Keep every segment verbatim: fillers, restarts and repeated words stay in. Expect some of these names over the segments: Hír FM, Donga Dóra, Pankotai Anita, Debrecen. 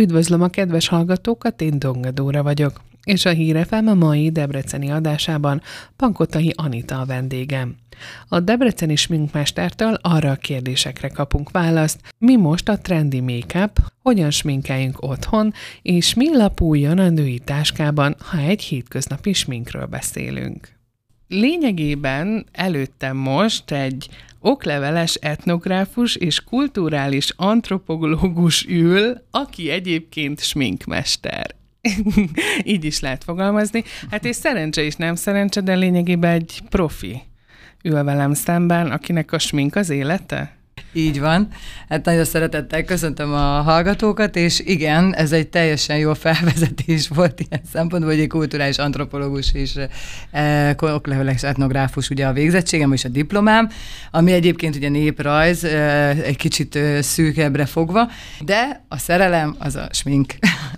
Üdvözlöm a kedves hallgatókat, én Donga Dóra vagyok, és a Hír ef em a mai debreceni adásában Pankotai Anita a vendégem. A debreceni sminkmestertől arra a kérdésekre kapunk választ, mi most a trendy make-up, hogyan sminkeljünk otthon, és mi lapuljon a női táskában, ha egy hétköznapi sminkről beszélünk. Lényegében előttem most egy okleveles etnográfus és kulturális antropológus ül, aki egyébként sminkmester. Így is lehet fogalmazni. Hát és szerencse is nem szerencse, de lényegében egy profi ül velem szemben, akinek a smink az élete. Így van. Hát nagyon szeretettel köszöntöm a hallgatókat, és igen, ez egy teljesen jó felvezetés volt ilyen szempontból, hogy egy kulturális antropológus és e, okleveles etnográfus ugye a végzettségem és a diplomám, ami egyébként ugye néprajz, e, egy kicsit e, szűkebbre fogva, de a szerelem az a smink.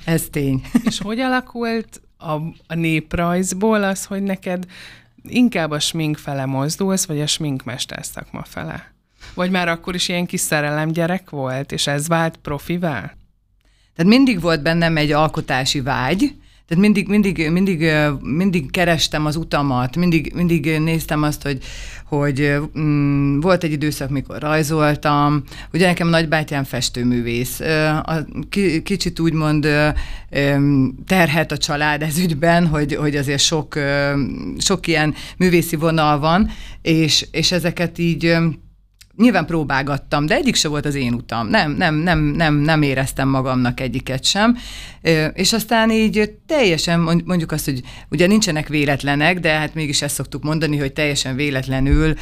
Ez tény. És hogy alakult a, a néprajzból az, hogy neked inkább a smink fele mozdulsz, vagy a sminkmester szakma fele? Vagy már akkor is ilyen kis szerelemgyerek volt, és ez vált profivá? Tehát mindig volt bennem egy alkotási vágy, tehát mindig, mindig, mindig, mindig kerestem az utamat, mindig, mindig néztem azt, hogy, hogy mm, volt egy időszak, mikor rajzoltam. Ugye nekem nagybátyám festőművész. A, kicsit úgymond terhet a család ez ügyben, hogy, hogy azért sok, sok ilyen művészi vonal van, és, és ezeket így... Nyilván próbálgattam, de egyik se volt az én utam. Nem, nem, nem, nem, nem éreztem magamnak egyiket sem. És aztán így teljesen, mondjuk azt, hogy ugye nincsenek véletlenek, de hát mégis ezt szoktuk mondani, hogy teljesen véletlenül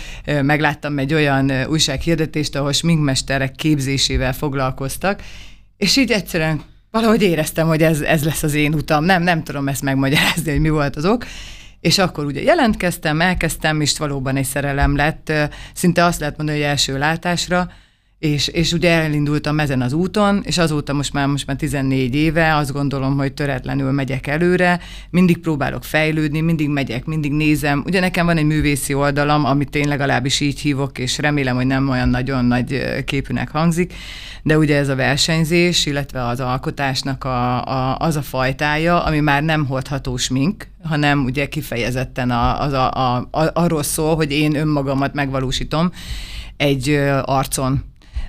megláttam egy olyan újsághirdetést, ahol sminkmesterek képzésével foglalkoztak, és így egyszerűen valahogy éreztem, hogy ez, ez lesz az én utam. Nem, nem tudom ezt megmagyarázni, hogy mi volt az ok. És akkor ugye jelentkeztem, elkezdtem, és valóban egy szerelem lett, szinte azt lehet mondani, hogy első látásra, és, és ugye elindultam ezen az úton, és azóta most már, most már tizennégy éve azt gondolom, hogy töretlenül megyek előre, mindig próbálok fejlődni, mindig megyek, mindig nézem. Ugye nekem van egy művészi oldalam, amit én legalábbis így hívok, és remélem, hogy nem olyan nagyon nagy képűnek hangzik, de ugye ez a versenyzés, illetve az alkotásnak a, a, az a fajtája, ami már nem hordható smink, hanem ugye kifejezetten a, az a, a, a, arról szól, hogy én önmagamat megvalósítom egy arcon,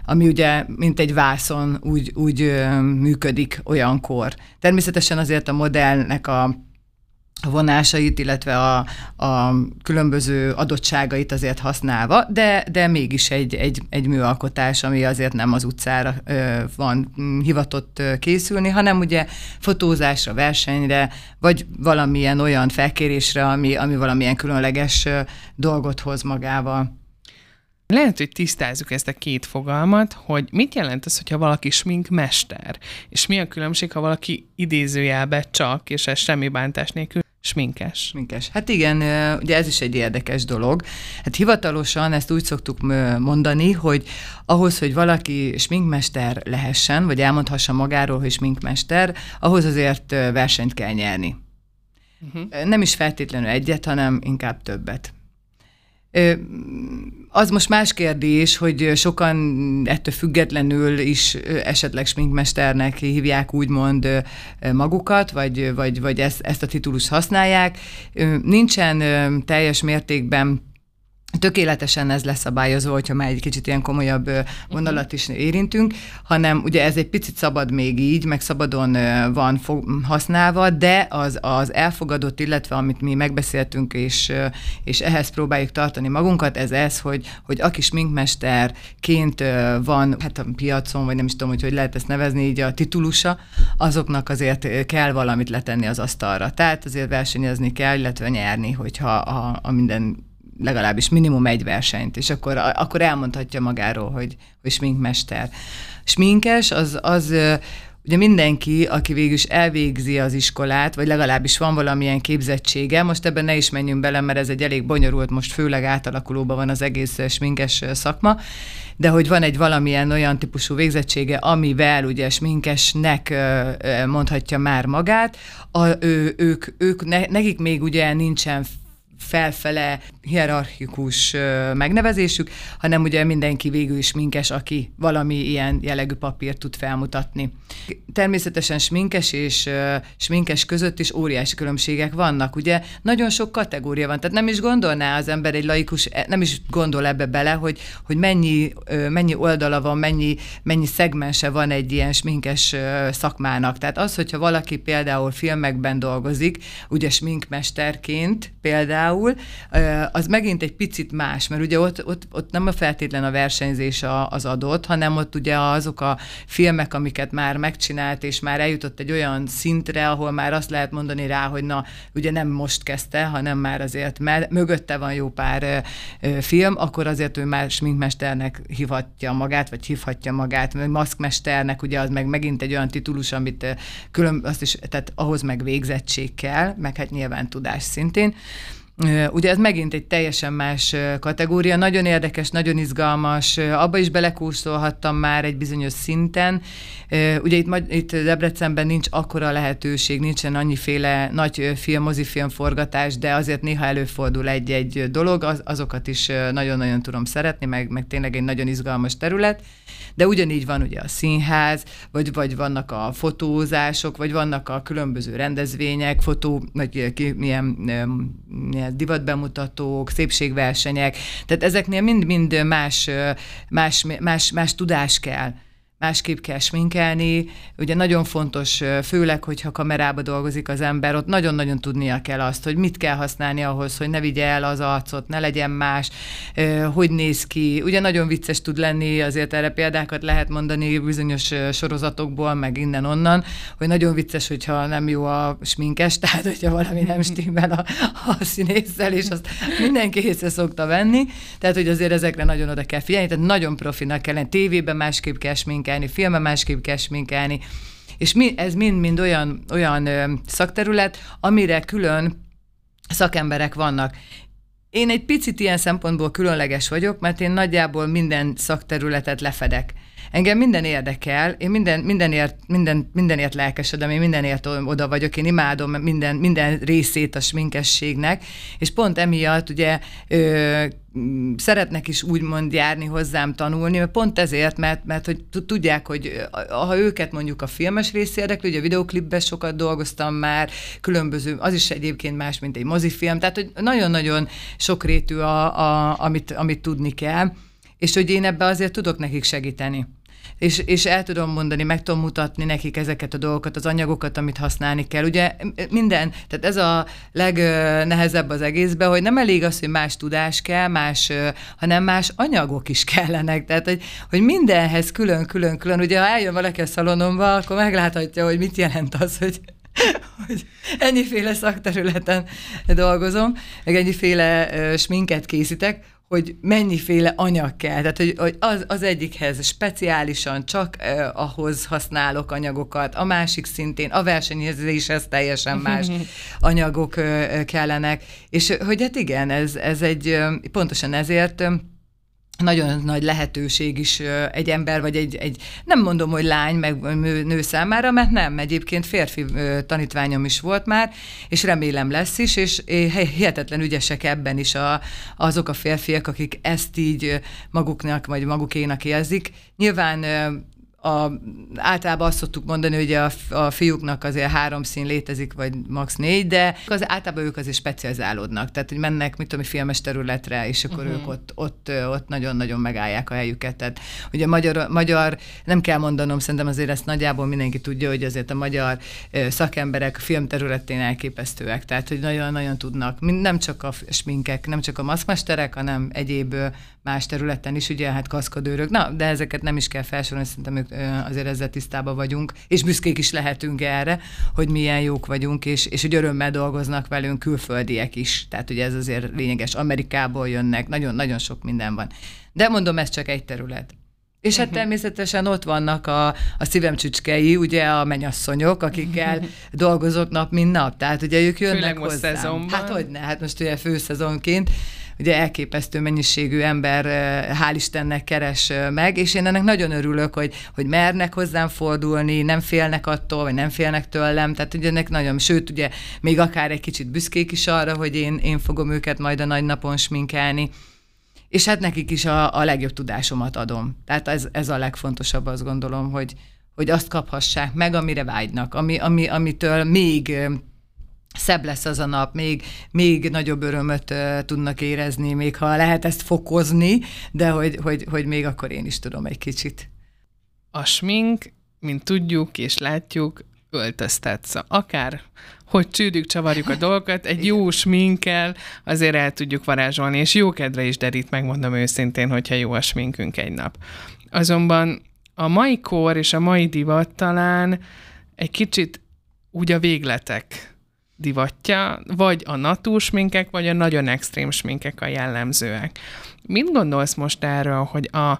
ami ugye mint egy vászon úgy, úgy működik olyankor. Természetesen azért a modellnek a vonásait, illetve a, a különböző adottságait azért használva, de, de mégis egy, egy, egy műalkotás, ami azért nem az utcára van hivatott készülni, hanem ugye fotózásra, versenyre, vagy valamilyen olyan felkérésre, ami, ami valamilyen különleges dolgot hoz magával. Lehet, hogy tisztázzuk ezt a két fogalmat, hogy mit jelent az, hogyha valaki sminkmester, és mi a különbség, ha valaki idézőjelbe csak, és ez semmi bántás nélkül, sminkes. Sminkes. Hát igen, ugye ez is egy érdekes dolog. Hát hivatalosan ezt úgy szoktuk mondani, hogy ahhoz, hogy valaki sminkmester lehessen, vagy elmondhassa magáról, hogy sminkmester, ahhoz azért versenyt kell nyerni. Uh-huh. Nem is feltétlenül egyet, hanem inkább többet. Az most más kérdés, hogy sokan ettől függetlenül is esetleg sminkmesternek hívják úgymond magukat, vagy, vagy, vagy ezt, ezt a titulust használják. Nincsen teljes mértékben tökéletesen ez leszabályozó, hogyha már egy kicsit ilyen komolyabb vonalat is érintünk, hanem ugye ez egy picit szabad még így, meg szabadon van használva, de az, az elfogadott, illetve amit mi megbeszéltünk, és, és ehhez próbáljuk tartani magunkat, ez ez, hogy, hogy aki sminkmesterként van, hát a piacon, vagy nem is tudom, hogy, hogy lehet ezt nevezni, így a titulusa, azoknak azért kell valamit letenni az asztalra. Tehát azért versenyezni kell, illetve nyerni, hogyha a, a minden legalábbis minimum egy versenyt, és akkor, akkor elmondhatja magáról, hogy, hogy sminkmester. Sminkes az, az ugye mindenki, aki végül is elvégzi az iskolát, vagy legalábbis van valamilyen képzettsége, most ebben ne is menjünk bele, mert ez egy elég bonyolult, most főleg átalakulóban van az egész sminkes szakma, de hogy van egy valamilyen olyan típusú végzettsége, amivel ugye sminkesnek mondhatja már magát, a, ő, ők, ők, nekik még ugye nincsen felfele hierarchikus megnevezésük, hanem ugye mindenki végül is sminkes, aki valami ilyen jellegű papírt tud felmutatni. Természetesen sminkes és sminkes között is óriási különbségek vannak, ugye nagyon sok kategória van, tehát nem is gondolná az ember, egy laikus nem is gondol ebbe bele, hogy, hogy mennyi, mennyi oldala van, mennyi, mennyi szegmense van egy ilyen sminkes szakmának. Tehát az, hogyha valaki például filmekben dolgozik, ugye sminkmesterként például, az megint egy picit más, mert ugye ott, ott, ott nem a feltétlen a versenyzés az adott, hanem ott ugye azok a filmek, amiket már megcsinált, és már eljutott egy olyan szintre, ahol már azt lehet mondani rá, hogy na, ugye nem most kezdte, hanem már azért mert mögötte van jó pár film, akkor azért ő már sminkmesternek hívhatja magát, vagy hívhatja magát, maszkmesternek, ugye az meg megint egy olyan titulus, amit külön, azt is, tehát ahhoz meg végzettség kell, meg hát nyilván tudás szintén. Ugye ez megint egy teljesen más kategória, nagyon érdekes, nagyon izgalmas, abba is belekóstolhattam már egy bizonyos szinten. Ugye itt, itt Debrecenben nincs akkora lehetőség, nincsen annyiféle nagy film, mozifilm forgatás, de azért néha előfordul egy-egy dolog, az, azokat is nagyon-nagyon tudom szeretni, meg, meg tényleg egy nagyon izgalmas terület. De ugyanígy van ugye a színház, vagy, vagy vannak a fotózások, vagy vannak a különböző rendezvények, fotó, vagy milyen, milyen divatbemutatók, szépségversenyek. Tehát ezeknél mind-mind más, más, más, más tudás kell. Másképp kell sminkelni, ugye nagyon fontos, főleg, hogyha kamerába dolgozik az ember, ott nagyon-nagyon tudnia kell azt, hogy mit kell használni ahhoz, hogy ne vigye el az arcot, ne legyen más, hogy néz ki. Ugye nagyon vicces tud lenni, azért erre példákat lehet mondani bizonyos sorozatokból, meg innen-onnan, hogy nagyon vicces, hogyha nem jó a sminkes, tehát hogyha valami nem stimmel a, a színésszel, és azt mindenki észre szokta venni, tehát hogy azért ezekre nagyon oda kell figyelni, tehát nagyon profinak kell lenni, tévében másképp kell sminkelni, filmen másképp kell sminkelni. És mi, ez mind-mind olyan, olyan ö, szakterület, amire külön szakemberek vannak. Én egy picit ilyen szempontból különleges vagyok, mert én nagyjából minden szakterületet lefedek. Engem minden érdekel, én minden, mindenért, minden, mindenért lelkesedem, én mindenért oda vagyok, én imádom minden, minden részét a sminkességnek, és pont emiatt ugye ö, szeretnek is úgymond járni hozzám tanulni, mert pont ezért, mert, mert hogy tudják, hogy ha őket mondjuk a filmes rész érdekli, ugye a videoklipben sokat dolgoztam már, különböző, az is egyébként más, mint egy mozifilm, tehát hogy nagyon-nagyon sokrétű, a, a, amit, amit tudni kell, és hogy én ebbe azért tudok nekik segíteni. És, és el tudom mondani, meg tudom mutatni nekik ezeket a dolgokat, az anyagokat, amit használni kell. Ugye minden, tehát ez a legnehezebb az egészben, hogy nem elég az, hogy más tudás kell, más, hanem más anyagok is kellenek. Tehát, hogy, hogy mindenhez külön-külön-külön. Ugye, ha eljön valaki a szalonomba, akkor megláthatja, hogy mit jelent az, hogy... hogy ennyiféle szakterületen dolgozom, meg ennyiféle sminket készítek, hogy mennyiféle anyag kell. Tehát, hogy, hogy az, az egyikhez speciálisan csak eh, ahhoz használok anyagokat, a másik szintén, a versenyzéshez teljesen más anyagok eh, kellenek. És hogy hát igen, ez, ez egy, pontosan ezért nagyon nagy lehetőség is egy ember, vagy egy, egy nem mondom, hogy lány, meg nő számára, mert nem, egyébként férfi tanítványom is volt már, és remélem lesz is, és hihetetlen ügyesek ebben is a, azok a férfiak, akik ezt így maguknak, vagy magukénak érzik. Nyilván A, általában azt szoktuk mondani, hogy a, a fiúknak azért három szín létezik, vagy max. négy, de az, általában ők azért specializálódnak, tehát hogy mennek, mit tudom, filmes területre, és akkor uh-huh. ők ott, ott, ott nagyon-nagyon megállják a helyüket. Tehát ugye magyar, magyar, nem kell mondanom, szerintem azért ezt nagyjából mindenki tudja, hogy azért a magyar szakemberek a film területén elképesztőek, tehát hogy nagyon-nagyon tudnak, nem csak a sminkek, nem csak a maszkmesterek, hanem egyéb más területen is, ugye hát kaszkadőrök, na, de ezeket nem is kell felsorolni, szerintem ők azért ezzel tisztában vagyunk, és büszkék is lehetünk erre, hogy milyen jók vagyunk, és, és hogy örömmel dolgoznak velünk külföldiek is. Tehát ugye ez azért lényeges, Amerikából jönnek, nagyon-nagyon sok minden van. De mondom, ez csak egy terület. És hát természetesen ott vannak a, a szívem csücskei, ugye a mennyasszonyok, akikkel dolgozok nap, mint nap. Tehát ugye ők jönnek hozzám. Főleg most szezonban. Hát hogyne, hát most ugye főszezonként. ugye elképesztő mennyiségű ember hál' Istennek keres meg, és én ennek nagyon örülök, hogy, hogy mernek hozzám fordulni, nem félnek attól, vagy nem félnek tőlem, tehát ugye ennek nagyon, sőt ugye még akár egy kicsit büszkék is arra, hogy én, én fogom őket majd a nagy napon sminkelni. És hát nekik is a, a legjobb tudásomat adom. Tehát ez, ez a legfontosabb, azt gondolom, hogy, hogy azt kaphassák meg, amire vágynak, ami, ami, amitől még szebb lesz az a nap, még, még nagyobb örömöt uh, tudnak érezni, még ha lehet ezt fokozni, de hogy, hogy, hogy még akkor én is tudom egy kicsit. A smink, mint tudjuk és látjuk, öltöztetsz. Akár, hogy csűrjük, csavarjuk a dolgokat, egy jó sminkkel azért el tudjuk varázsolni, és jó kedre is derít, megmondom őszintén, hogyha jó a sminkünk egy nap. Azonban a mai kor és a mai divat talán egy kicsit úgy a végletek divatja, vagy a natúr sminkek, vagy a nagyon extrém sminkek a jellemzőek. Mit gondolsz most erről, hogy a,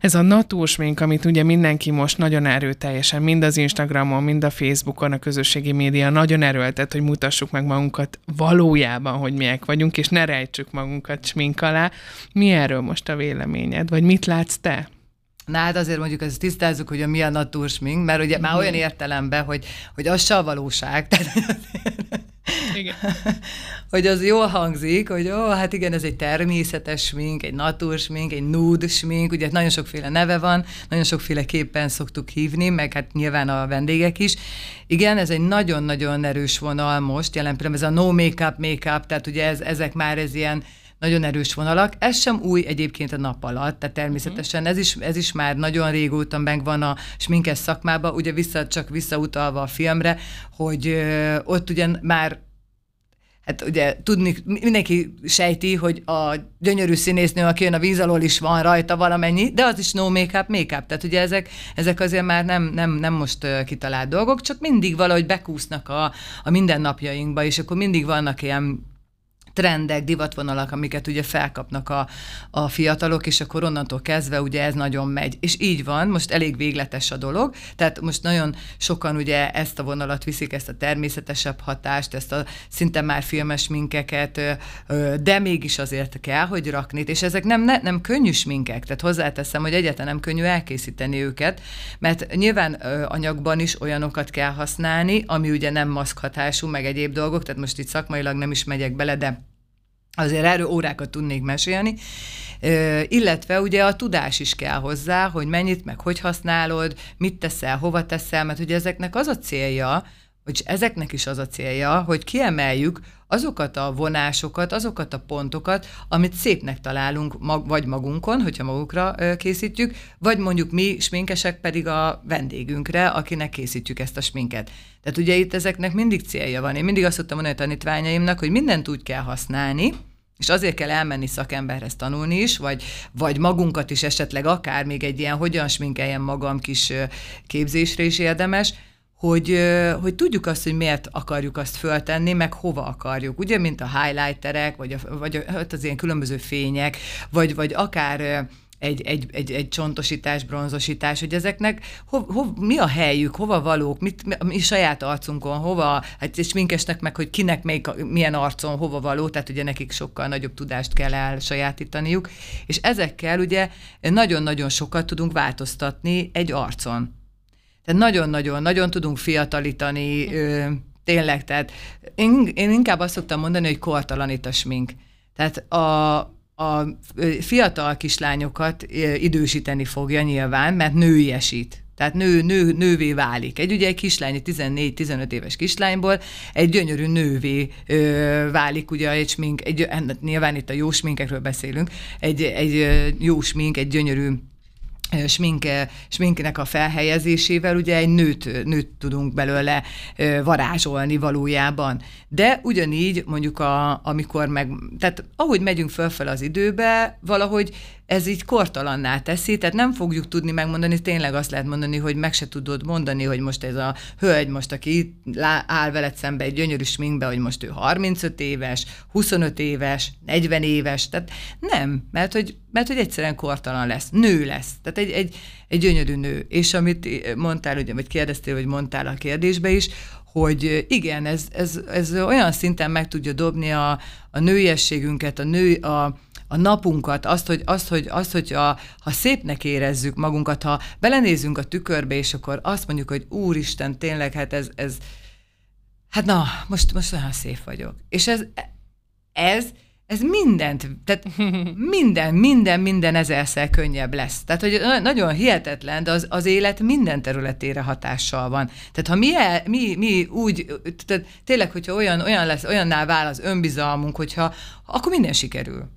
ez a natúr smink, amit ugye mindenki most nagyon erőteljesen, mind az Instagramon, mind a Facebookon, a közösségi média nagyon erőltet, hogy mutassuk meg magunkat valójában, hogy miek vagyunk, és ne rejtsük magunkat smink alá. Mi erről most a véleményed, vagy mit látsz te? Na hát azért mondjuk ezt tisztázzuk, hogy a mi a natúrsmink, mert ugye már olyan értelemben, hogy, hogy az se a valóság. Igen. Hogy az jól hangzik, hogy ó, hát igen, ez egy természetes smink, egy natúrsmink, egy nude smink, ugye nagyon sokféle neve van, nagyon sokféleképpen szoktuk hívni, meg hát nyilván a vendégek is. Igen, ez egy nagyon-nagyon erős vonal most, jelen pillanatban ez a no make-up, make-up, tehát ugye ez, ezek már ez ilyen nagyon erős vonalak. Ez sem új egyébként a nap alatt, tehát természetesen ez is, ez is már nagyon régóta megvan a sminkes szakmában, ugye vissza, csak visszautalva a filmre, hogy ö, ott ugyan már, hát ugye tudni, mindenki sejti, hogy a gyönyörű színésznő, aki jön a víz alól, is van rajta valamennyi, de az is no make-up, make-up. Tehát ugye ezek, ezek azért már nem, nem, nem most kitalált dolgok, csak mindig valahogy bekúsznak a, a mindennapjainkba, és akkor mindig vannak ilyen trendek, divatvonalak, amiket ugye felkapnak a, a fiatalok, és akkor onnantól kezdve ugye ez nagyon megy. És így van, most elég végletes a dolog, tehát most nagyon sokan ugye ezt a vonalat viszik, ezt a természetesebb hatást, ezt a szinte már filmes sminkeket, de mégis azért kell, hogy rakni, és ezek nem, ne, nem könnyű sminkek, tehát hozzáteszem, hogy egyáltalán nem könnyű elkészíteni őket, mert nyilván anyagban is olyanokat kell használni, ami ugye nem maszkhatású, meg egyéb dolgok, tehát most itt szakmailag nem is megyek bele, de azért erről órákat tudnék mesélni, Ö, illetve ugye a tudás is kell hozzá, hogy mennyit, meg hogy használod, mit teszel, hova teszel, mert ugye ezeknek az a célja, hogy ezeknek is az a célja, hogy kiemeljük azokat a vonásokat, azokat a pontokat, amit szépnek találunk mag, vagy magunkon, hogyha magukra ö, készítjük, vagy mondjuk mi sminkesek pedig a vendégünkre, akinek készítjük ezt a sminket. Tehát ugye itt ezeknek mindig célja van. Én mindig azt szoktam mondani a tanítványaimnak, hogy mindent úgy kell használni, és azért kell elmenni szakemberhez tanulni is, vagy, vagy magunkat is esetleg akár még egy ilyen hogyan sminkeljen magam kis képzésre is érdemes, hogy, hogy tudjuk azt, hogy miért akarjuk azt föltenni, meg hova akarjuk. Ugye, mint a highlighterek, vagy, a, vagy az ilyen különböző fények, vagy, vagy akár egy, egy, egy, egy csontosítás, bronzosítás, hogy ezeknek ho, ho, mi a helyük, hova valók, mit, mi saját arcunkon, hova, hát és sminkesnek meg, hogy kinek melyik, milyen arcon hova való, tehát ugye nekik sokkal nagyobb tudást kell elsajátítaniuk, és ezekkel ugye nagyon-nagyon sokat tudunk változtatni egy arcon. Tehát nagyon-nagyon-nagyon tudunk fiatalítani, ö, tényleg, tehát én, én inkább azt szoktam mondani, hogy kortalanít a smink. Tehát a a fiatal kislányokat idősíteni fogja nyilván, mert nőiesít. Tehát nő, nő, nővé válik. Egy ugye egy kislány, egy tizennégy-tizenöt éves kislányból egy gyönyörű nővé ö, válik ugye egy smink, egy, nyilván itt a jó sminkekről beszélünk, egy, egy jó smink, egy gyönyörű smink, sminknek a felhelyezésével ugye egy nőt, nőt tudunk belőle varázsolni valójában. De ugyanígy mondjuk a, amikor meg, tehát ahogy megyünk fölfel az időbe, valahogy ez így kortalanná teszi, tehát nem fogjuk tudni megmondani, tényleg azt lehet mondani, hogy meg se tudod mondani, hogy most ez a hölgy most, aki áll veled szembe egy gyönyörű sminkbe, hogy most ő harmincöt éves, huszonöt éves, negyven éves, tehát nem, mert hogy, mert hogy egyszerűen kortalan lesz, nő lesz, tehát egy, egy, egy gyönyörű nő. És amit mondtál, ugye, vagy kérdeztél, vagy mondtál a kérdésbe is, hogy igen, ez, ez, ez olyan szinten meg tudja dobni a, a nőiességünket, a, nő, a, a napunkat, azt, hogy, azt, hogy, azt, hogy a, ha szépnek érezzük magunkat, ha belenézünk a tükörbe, és akkor azt mondjuk, hogy úristen, tényleg, hát ez, ez hát na, most, most olyan szép vagyok. És ez, ez, ez mindent, tehát minden, minden, minden ezzel könnyebb lesz. Tehát, hogy nagyon hihetetlen, de az, az élet minden területére hatással van. Tehát, ha mi, el, mi, mi úgy, tehát tényleg, hogyha olyan, olyan lesz, olyanná vál az önbizalmunk, hogyha, akkor minden sikerül.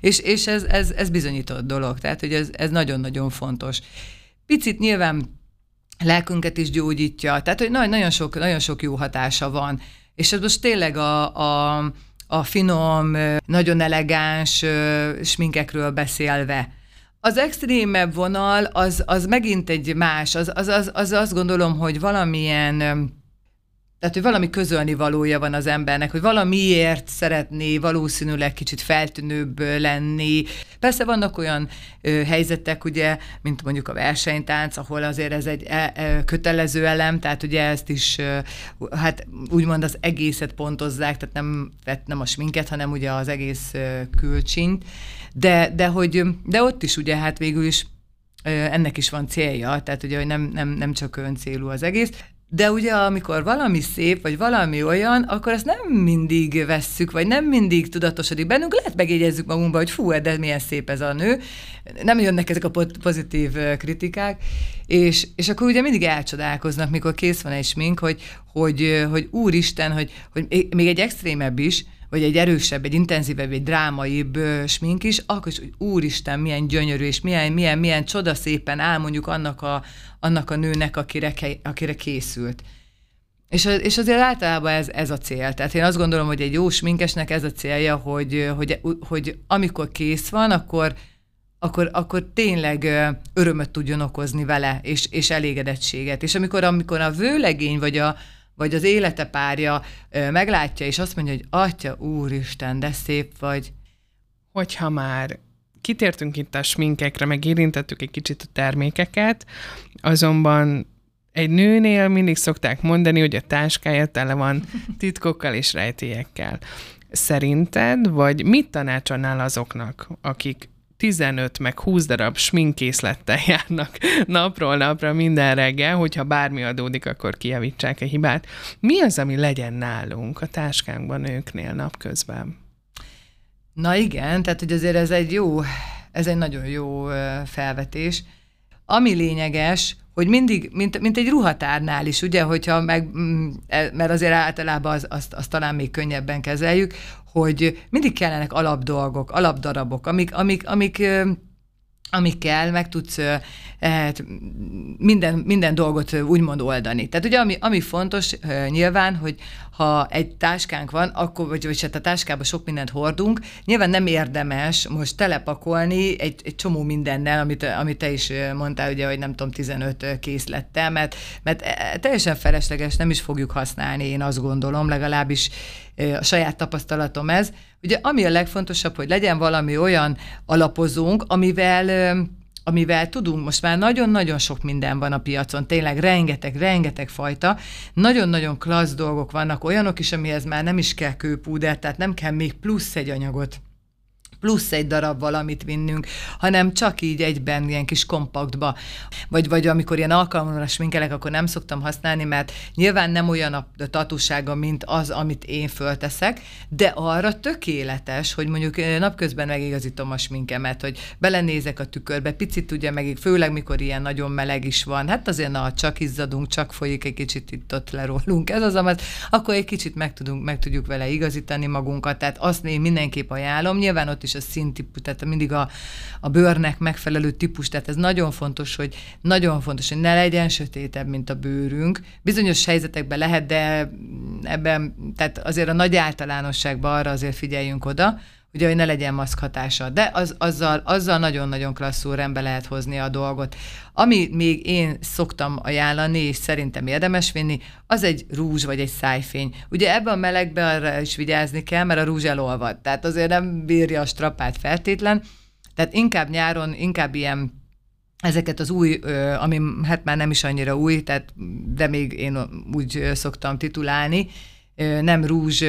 és és ez, ez, ez bizonyított dolog. Tehát, hogy ez, ez nagyon-nagyon fontos. Picit nyilván lelkünket is gyógyítja, tehát, hogy nagyon sok, nagyon sok jó hatása van. És ez most tényleg a, a a finom, nagyon elegáns sminkekről beszélve. Az extrémebb vonal, az, az megint egy más, az, az, az, az azt gondolom, hogy valamilyen, tehát, hogy valami közölnivalója van az embernek, hogy valamiért szeretné valószínűleg kicsit feltűnőbb lenni. Persze vannak olyan helyzetek, ugye, mint mondjuk a versenytánc, ahol azért ez egy kötelező elem, tehát ugye ezt is, hát úgymond az egészet pontozzák, tehát nem, nem a sminket, hanem ugye az egész külcsint, de, de, hogy, de ott is ugye hát végül is ennek is van célja, tehát ugye, hogy nem, nem, nem csak öncélú az egész. De ugye, amikor valami szép, vagy valami olyan, akkor ezt nem mindig vesszük, vagy nem mindig tudatosodik bennünk, lehet megjegyezzük magunkba, hogy fú, de milyen szép ez a nő, nem jönnek ezek a pozitív kritikák, és, és akkor ugye mindig elcsodálkoznak, mikor kész van egy smink, hogy, hogy, hogy úristen, hogy, hogy még egy extrémebb is, vagy egy erősebb, egy intenzívebb, egy drámaibb smink is, akkor is, hogy úristen, milyen gyönyörű, és milyen, milyen, milyen csodaszépen áll mondjuk annak a, annak a nőnek, akire, akire készült. És, és azért általában ez, ez a cél. Tehát én azt gondolom, hogy egy jó sminkesnek ez a célja, hogy, hogy, hogy amikor kész van, akkor, akkor, akkor tényleg örömet tudjon okozni vele, és, és elégedettséget. És amikor, amikor a vőlegény, vagy a vagy az élete párja meglátja, és azt mondja, hogy atya, úristen, de szép vagy. Hogyha már kitértünk itt a sminkekre, meg érintettük egy kicsit a termékeket, azonban egy nőnél mindig szokták mondani, hogy a táskája tele van titkokkal és rejtélyekkel. Szerinted, vagy mit tanácsolnál azoknak, akik tizenöt meg húsz darab sminkkészlettel járnak napról napra minden reggel, hogyha bármi adódik, akkor kijavítsák a hibát. Mi az, ami legyen nálunk a táskánkban őknél napközben? Na igen, tehát hogy azért ez egy jó, ez egy nagyon jó felvetés. Ami lényeges, hogy mindig, mint, mint egy ruhatárnál is, ugye, hogyha meg, mert azért általában azt az, az talán még könnyebben kezeljük, hogy mindig kellenek alapdolgok, alapdarabok, amik, amik, amik, amikkel meg tudsz minden, minden dolgot úgymond oldani. Tehát ugye ami, ami fontos nyilván, hogy ha egy táskánk van, akkor, vagy, vagy hát a táskába sok mindent hordunk, nyilván nem érdemes most telepakolni egy, egy csomó mindennel, amit, amit te is mondtál, ugye, hogy nem tudom, tizenöt készlettel, mert, mert teljesen felesleges, nem is fogjuk használni, én azt gondolom, legalábbis a saját tapasztalatom ez. Ugye ami a legfontosabb, hogy legyen valami olyan alapozónk, amivel, amivel tudunk, most már nagyon-nagyon sok minden van a piacon, tényleg rengeteg, rengeteg fajta, nagyon-nagyon klassz dolgok vannak, olyanok is, amihez már nem is kell kőpúder, tehát nem kell még plusz egy anyagot, plusz egy darab valamit vinnünk, hanem csak így egyben, ilyen kis kompaktba. Vagy, vagy amikor ilyen alkalomra sminkelek, akkor nem szoktam használni, mert nyilván nem olyan a tatúsága, mint az, amit én fölteszek, de arra tökéletes, hogy mondjuk napközben megigazítom a sminkemet, hogy belenézek a tükörbe, picit ugye meg, főleg mikor ilyen nagyon meleg is van, hát azért na, csak izzadunk, csak folyik egy kicsit itt-ott lerólunk, ez az, amit akkor egy kicsit meg, tudunk, meg tudjuk vele igazítani magunkat, tehát azt én mindenképp ajánlom, nyilván ott is a színtípus, tehát mindig a, a bőrnek megfelelő típus, tehát ez nagyon fontos, hogy nagyon fontos, hogy ne legyen sötétebb, mint a bőrünk. Bizonyos helyzetekben lehet, de ebben, tehát azért a nagy általánosságban arra azért figyeljünk oda, ugye, hogy ne legyen maszk hatása, de az, azzal, azzal nagyon-nagyon klasszul rendbe lehet hozni a dolgot. Ami még én szoktam ajánlani, és szerintem érdemes vinni, az egy rúzs vagy egy szájfény. Ugye ebben a melegben arra is vigyázni kell, mert a rúzs elolvad, tehát azért nem bírja a strapát feltétlen, tehát inkább nyáron, inkább ilyen ezeket az új, ami hát már nem is annyira új, tehát, de még én úgy szoktam titulálni, nem rúzs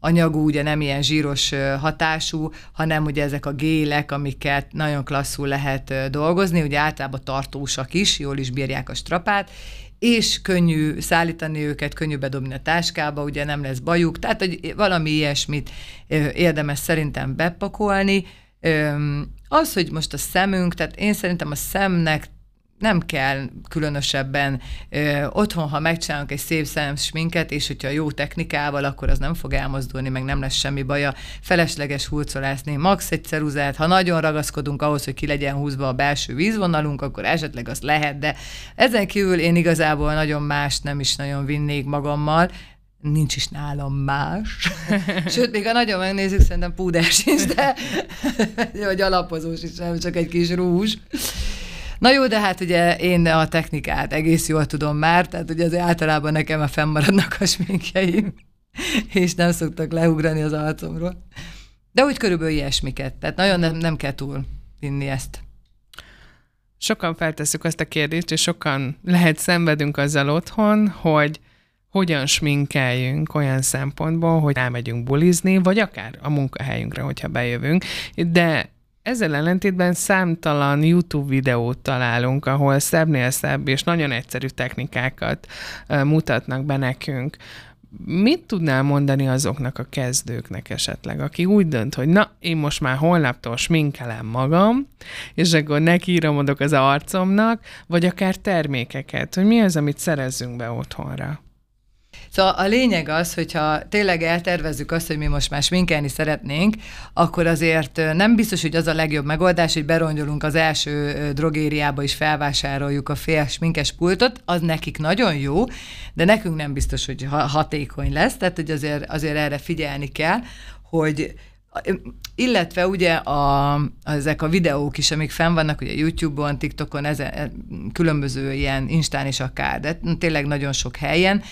anyagú, ugye nem ilyen zsíros hatású, hanem ugye ezek a gélek, amiket nagyon klasszul lehet dolgozni, ugye általában tartósak is, jól is bírják a strapát, és könnyű szállítani őket, könnyű bedobni a táskába, ugye nem lesz bajuk, tehát hogy valami ilyesmit érdemes szerintem bepakolni. Az, hogy most a szemünk, tehát én szerintem a szemnek nem kell különösebben ö, otthon, ha megcsinálunk egy szép szemsminket, és hogyha jó technikával, akkor az nem fog elmozdulni, meg nem lesz semmi baja. Felesleges hurcolászni max egy ceruzát, ha nagyon ragaszkodunk ahhoz, hogy ki legyen húzva a belső vízvonalunk, akkor esetleg az lehet, de ezen kívül én igazából nagyon más nem is nagyon vinnék magammal, nincs is nálam más. Sőt, még ha nagyon megnézzük, szerintem púder sincs, de vagy alapozós is, nem csak egy kis rúzs. Na jó, de hát ugye én a technikát egész jól tudom már, tehát ugye azért általában nekem a fennmaradnak a sminkjeim, és nem szoktak leugrani az arcomról. De úgy körülbelül ilyesmiket, tehát nagyon nem, nem kell túl vinni ezt. Sokan feltesszük azt a kérdést, és sokan lehet szenvedünk azzal otthon, hogy hogyan sminkeljünk olyan szempontból, hogy elmegyünk bulizni, vagy akár a munkahelyünkre, hogyha bejövünk, de ezzel ellentétben számtalan YouTube videót találunk, ahol szebbnél szebb és nagyon egyszerű technikákat mutatnak be nekünk. Mit tudnál mondani azoknak a kezdőknek esetleg, aki úgy dönt, hogy na, én most már holnaptól sminkelem magam, és akkor nekiíromodok az arcomnak, vagy akár termékeket, hogy mi az, amit szerezzünk be otthonra? Szóval a lényeg az, hogyha tényleg eltervezzük azt, hogy mi most már sminkelni szeretnénk, akkor azért nem biztos, hogy az a legjobb megoldás, hogy berongyolunk az első drogériába és felvásároljuk a fél sminkes pultot, az nekik nagyon jó, de nekünk nem biztos, hogy hatékony lesz, tehát hogy azért, azért erre figyelni kell, hogy illetve ugye a, ezek a videók is, amik fenn vannak, ugye YouTube-on, TikTokon, ezen, különböző ilyen Instán is akár, de tényleg nagyon sok helyen,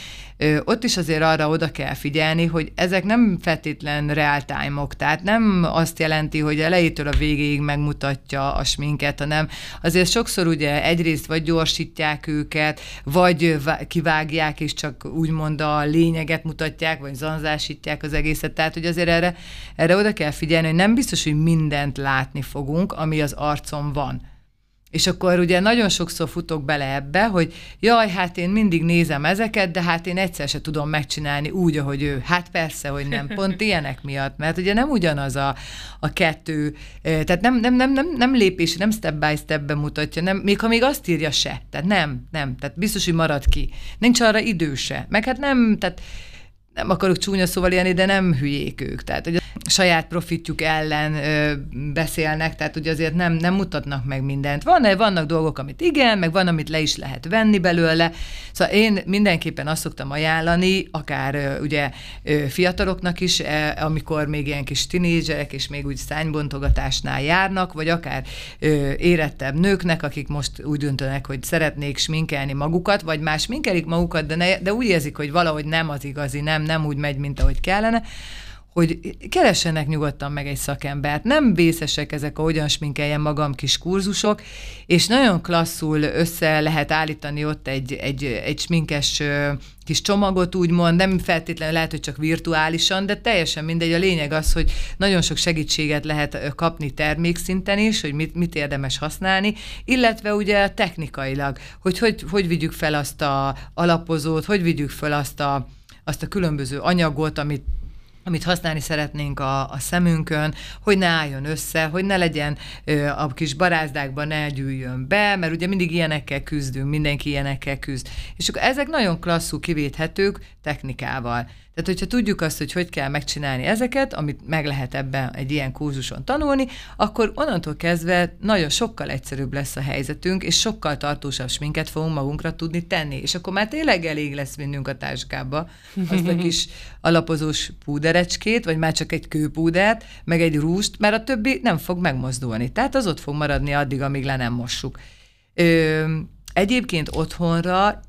ott is azért arra oda kell figyelni, hogy ezek nem feltétlen real-time-ok, tehát nem azt jelenti, hogy elejétől a végéig megmutatja a sminket, hanem azért sokszor ugye egyrészt vagy gyorsítják őket, vagy kivágják, és csak úgymond a lényeget mutatják, vagy zanzásítják az egészet, tehát hogy azért erre, erre oda kell figyelni, hogy nem biztos, hogy mindent látni fogunk, ami az arcon van. És akkor ugye nagyon sokszor futok bele ebbe, hogy jaj, hát én mindig nézem ezeket, de hát én egyszer se tudom megcsinálni úgy, ahogy ő. Hát persze, hogy nem, pont ilyenek miatt, mert ugye nem ugyanaz a, a kettő, tehát nem, nem, nem, nem, nem lépés, nem step by step-ben mutatja, nem, még ha még azt írja se, tehát nem, nem, tehát biztos, hogy marad ki. Nincs arra idő se, meg hát nem, tehát nem akarok csúnya szóval élni, de nem hülyék ők, tehát hogy a saját profitjuk ellen ö, beszélnek, tehát ugye azért nem, nem mutatnak meg mindent. Van, vannak dolgok, amit igen, meg van, amit le is lehet venni belőle, szóval én mindenképpen azt szoktam ajánlani, akár ö, ugye ö, fiataloknak is, e, amikor még ilyen kis tinédzserek, és még úgy szánybontogatásnál járnak, vagy akár ö, érettebb nőknek, akik most úgy döntenek, hogy szeretnék sminkelni magukat, vagy más sminkelik magukat, de, ne, de úgy érzik, hogy valahogy nem az igazi, nem nem úgy megy, mint ahogy kellene, hogy keressenek nyugodtan meg egy szakembert. Nem vészesek ezek a hogyan sminkeljen magam kis kurzusok, és nagyon klasszul össze lehet állítani ott egy, egy, egy sminkes kis csomagot, úgymond, nem feltétlenül lehet, hogy csak virtuálisan, de teljesen mindegy. A lényeg az, hogy nagyon sok segítséget lehet kapni termékszinten is, hogy mit, mit érdemes használni, illetve ugye technikailag, hogy hogy, hogy vigyük fel azt a alapozót, hogy vigyük fel azt a azt a különböző anyagot, amit, amit használni szeretnénk a, a szemünkön, hogy ne álljon össze, hogy ne legyen ö, a kis barázdákban ne gyűljön be, mert ugye mindig ilyenekkel küzdünk, mindenki ilyenekkel küzd. És akkor ezek nagyon klasszul kivéthetők technikával. Tehát, hogyha tudjuk azt, hogy hogy kell megcsinálni ezeket, amit meg lehet ebben egy ilyen kurzuson tanulni, akkor onnantól kezdve nagyon sokkal egyszerűbb lesz a helyzetünk, és sokkal tartósabb sminket fogunk magunkra tudni tenni. És akkor már tényleg elég lesz vinnünk a táskába azt a kis alapozós púderecskét, vagy már csak egy kőpúdert, meg egy rúst, mert a többi nem fog megmozdulni. Tehát az ott fog maradni addig, amíg le nem mossuk. Ö, egyébként otthonra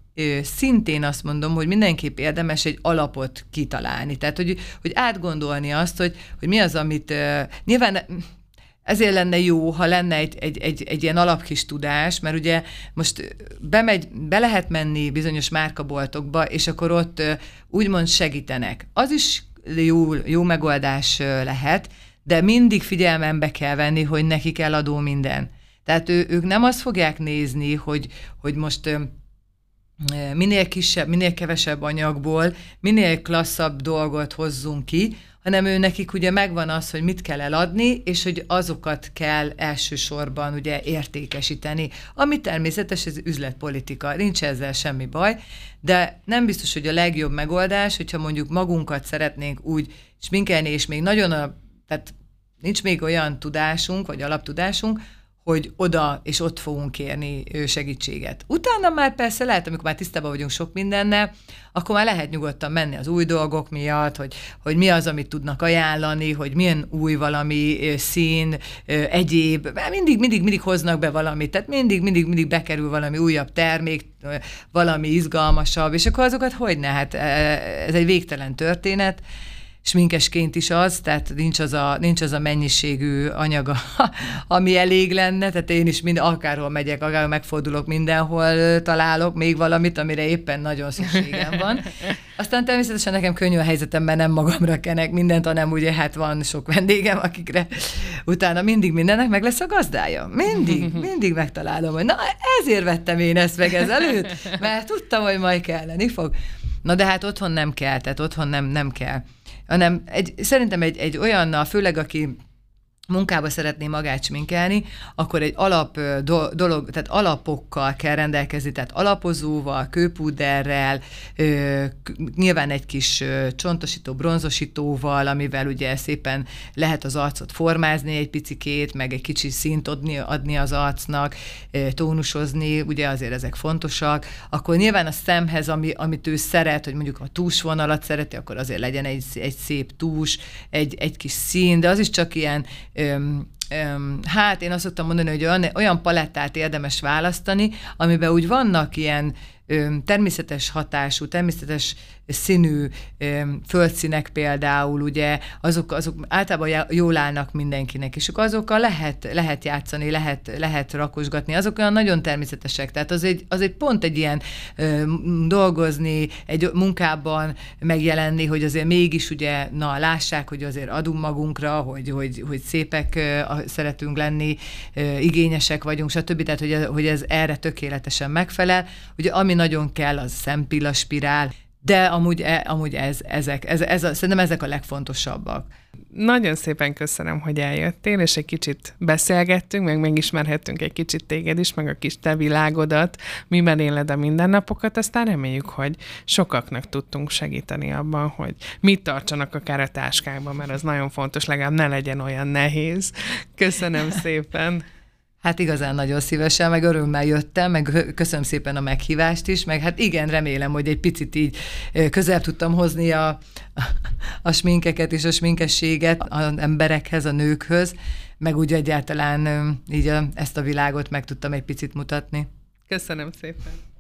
szintén azt mondom, hogy mindenképp érdemes egy alapot kitalálni. Tehát, hogy, hogy átgondolni azt, hogy, hogy mi az, amit uh, nyilván Ezért lenne jó, ha lenne egy, egy, egy, egy ilyen alapkis tudás, mert ugye most bemegy, be lehet menni bizonyos márkaboltokba, és akkor ott úgymond segítenek. Az is jó, jó megoldás lehet, de mindig figyelmembe kell venni, hogy nekik eladó minden. Tehát ő, ők nem azt fogják nézni, hogy, hogy most minél kisebb, minél kevesebb anyagból, minél klasszabb dolgot hozzunk ki, hanem ő nekik ugye megvan az, hogy mit kell eladni, és hogy azokat kell elsősorban ugye értékesíteni, ami természetes, ez üzletpolitika, nincs ezzel semmi baj, de nem biztos, hogy a legjobb megoldás, hogyha mondjuk magunkat szeretnénk úgy sminkelni, és még nagyon, a, tehát nincs még olyan tudásunk, vagy alaptudásunk, hogy oda és ott fogunk kérni segítséget. Utána már persze lehet, amikor már tisztában vagyunk sok mindennel, akkor már lehet nyugodtan menni az új dolgok miatt, hogy, hogy mi az, amit tudnak ajánlani, hogy milyen új valami szín, egyéb, mert mindig, mindig, mindig hoznak be valamit, tehát mindig, mindig, mindig bekerül valami újabb termék, valami izgalmasabb, és akkor azokat hogyne, hát ez egy végtelen történet, sminkesként is az, tehát nincs az a, nincs az a mennyiségű anyaga, ami elég lenne, tehát én is mind, akárhol megyek, akárhol megfordulok, mindenhol találok még valamit, amire éppen nagyon szükségem van. Aztán természetesen nekem könnyű a helyzetem, mert nem magamra kenek mindent, hanem ugye hát van sok vendégem, akikre utána mindig mindennek meg lesz a gazdája. Mindig, mindig megtalálom, hogy na ezért vettem én ezt meg ezelőtt, mert tudtam, hogy majd kelleni fog. Na de hát otthon nem kell, tehát otthon nem, nem kell. Hanem egy, szerintem egy, egy olyannal, főleg aki munkába szeretné magát sminkelni, akkor egy alap do, dolog, tehát alapokkal kell rendelkezni, tehát alapozóval, kőpúderrel, ö, nyilván egy kis csontosító, bronzosítóval, amivel ugye szépen lehet az arcot formázni egy picikét, meg egy kicsi színt adni, adni az arcnak, ö, tónusozni, ugye azért ezek fontosak. Akkor nyilván a szemhez, ami, amit ő szeret, hogy mondjuk a túsvonalat szereti, akkor azért legyen egy, egy szép tús, egy, egy kis szín, de az is csak ilyen Öm, öm, hát én azt szoktam mondani, hogy olyan, olyan palettát érdemes választani, amiben úgy vannak ilyen öm, természetes hatású, természetes színű öm, földszínek például, ugye, azok, azok általában jól állnak mindenkinek, és azokkal lehet, lehet játszani, lehet, lehet rakosgatni, azok olyan nagyon természetesek, tehát az egy, az egy pont egy ilyen öm, dolgozni, egy munkában megjelenni, hogy azért mégis ugye, na, lássák, hogy azért adunk magunkra, hogy, hogy, hogy szépek ö, szeretünk lenni, ö, igényesek vagyunk, stb. Tehát, hogy, hogy ez erre tökéletesen megfelel. Ugye, ami nagyon kell, az szempilla, spirál, de amúgy, e, amúgy ez, ezek, ez, ez a, szerintem ezek a legfontosabbak. Nagyon szépen köszönöm, hogy eljöttél, és egy kicsit beszélgettünk, meg megismerhettünk egy kicsit téged is, meg a kis te világodat, miben éled a mindennapokat, aztán reméljük, hogy sokaknak tudtunk segíteni abban, hogy mit tartsanak akár a táskákban, mert az nagyon fontos, legalább ne legyen olyan nehéz. Köszönöm szépen! Hát igazán nagyon szívesen, meg örömmel jöttem, meg köszönöm szépen a meghívást is, meg hát igen, remélem, hogy egy picit így közel tudtam hozni a, a sminkeket és a sminkességet az emberekhez, a nőkhöz, meg úgy egyáltalán így a, ezt a világot meg tudtam egy picit mutatni. Köszönöm szépen!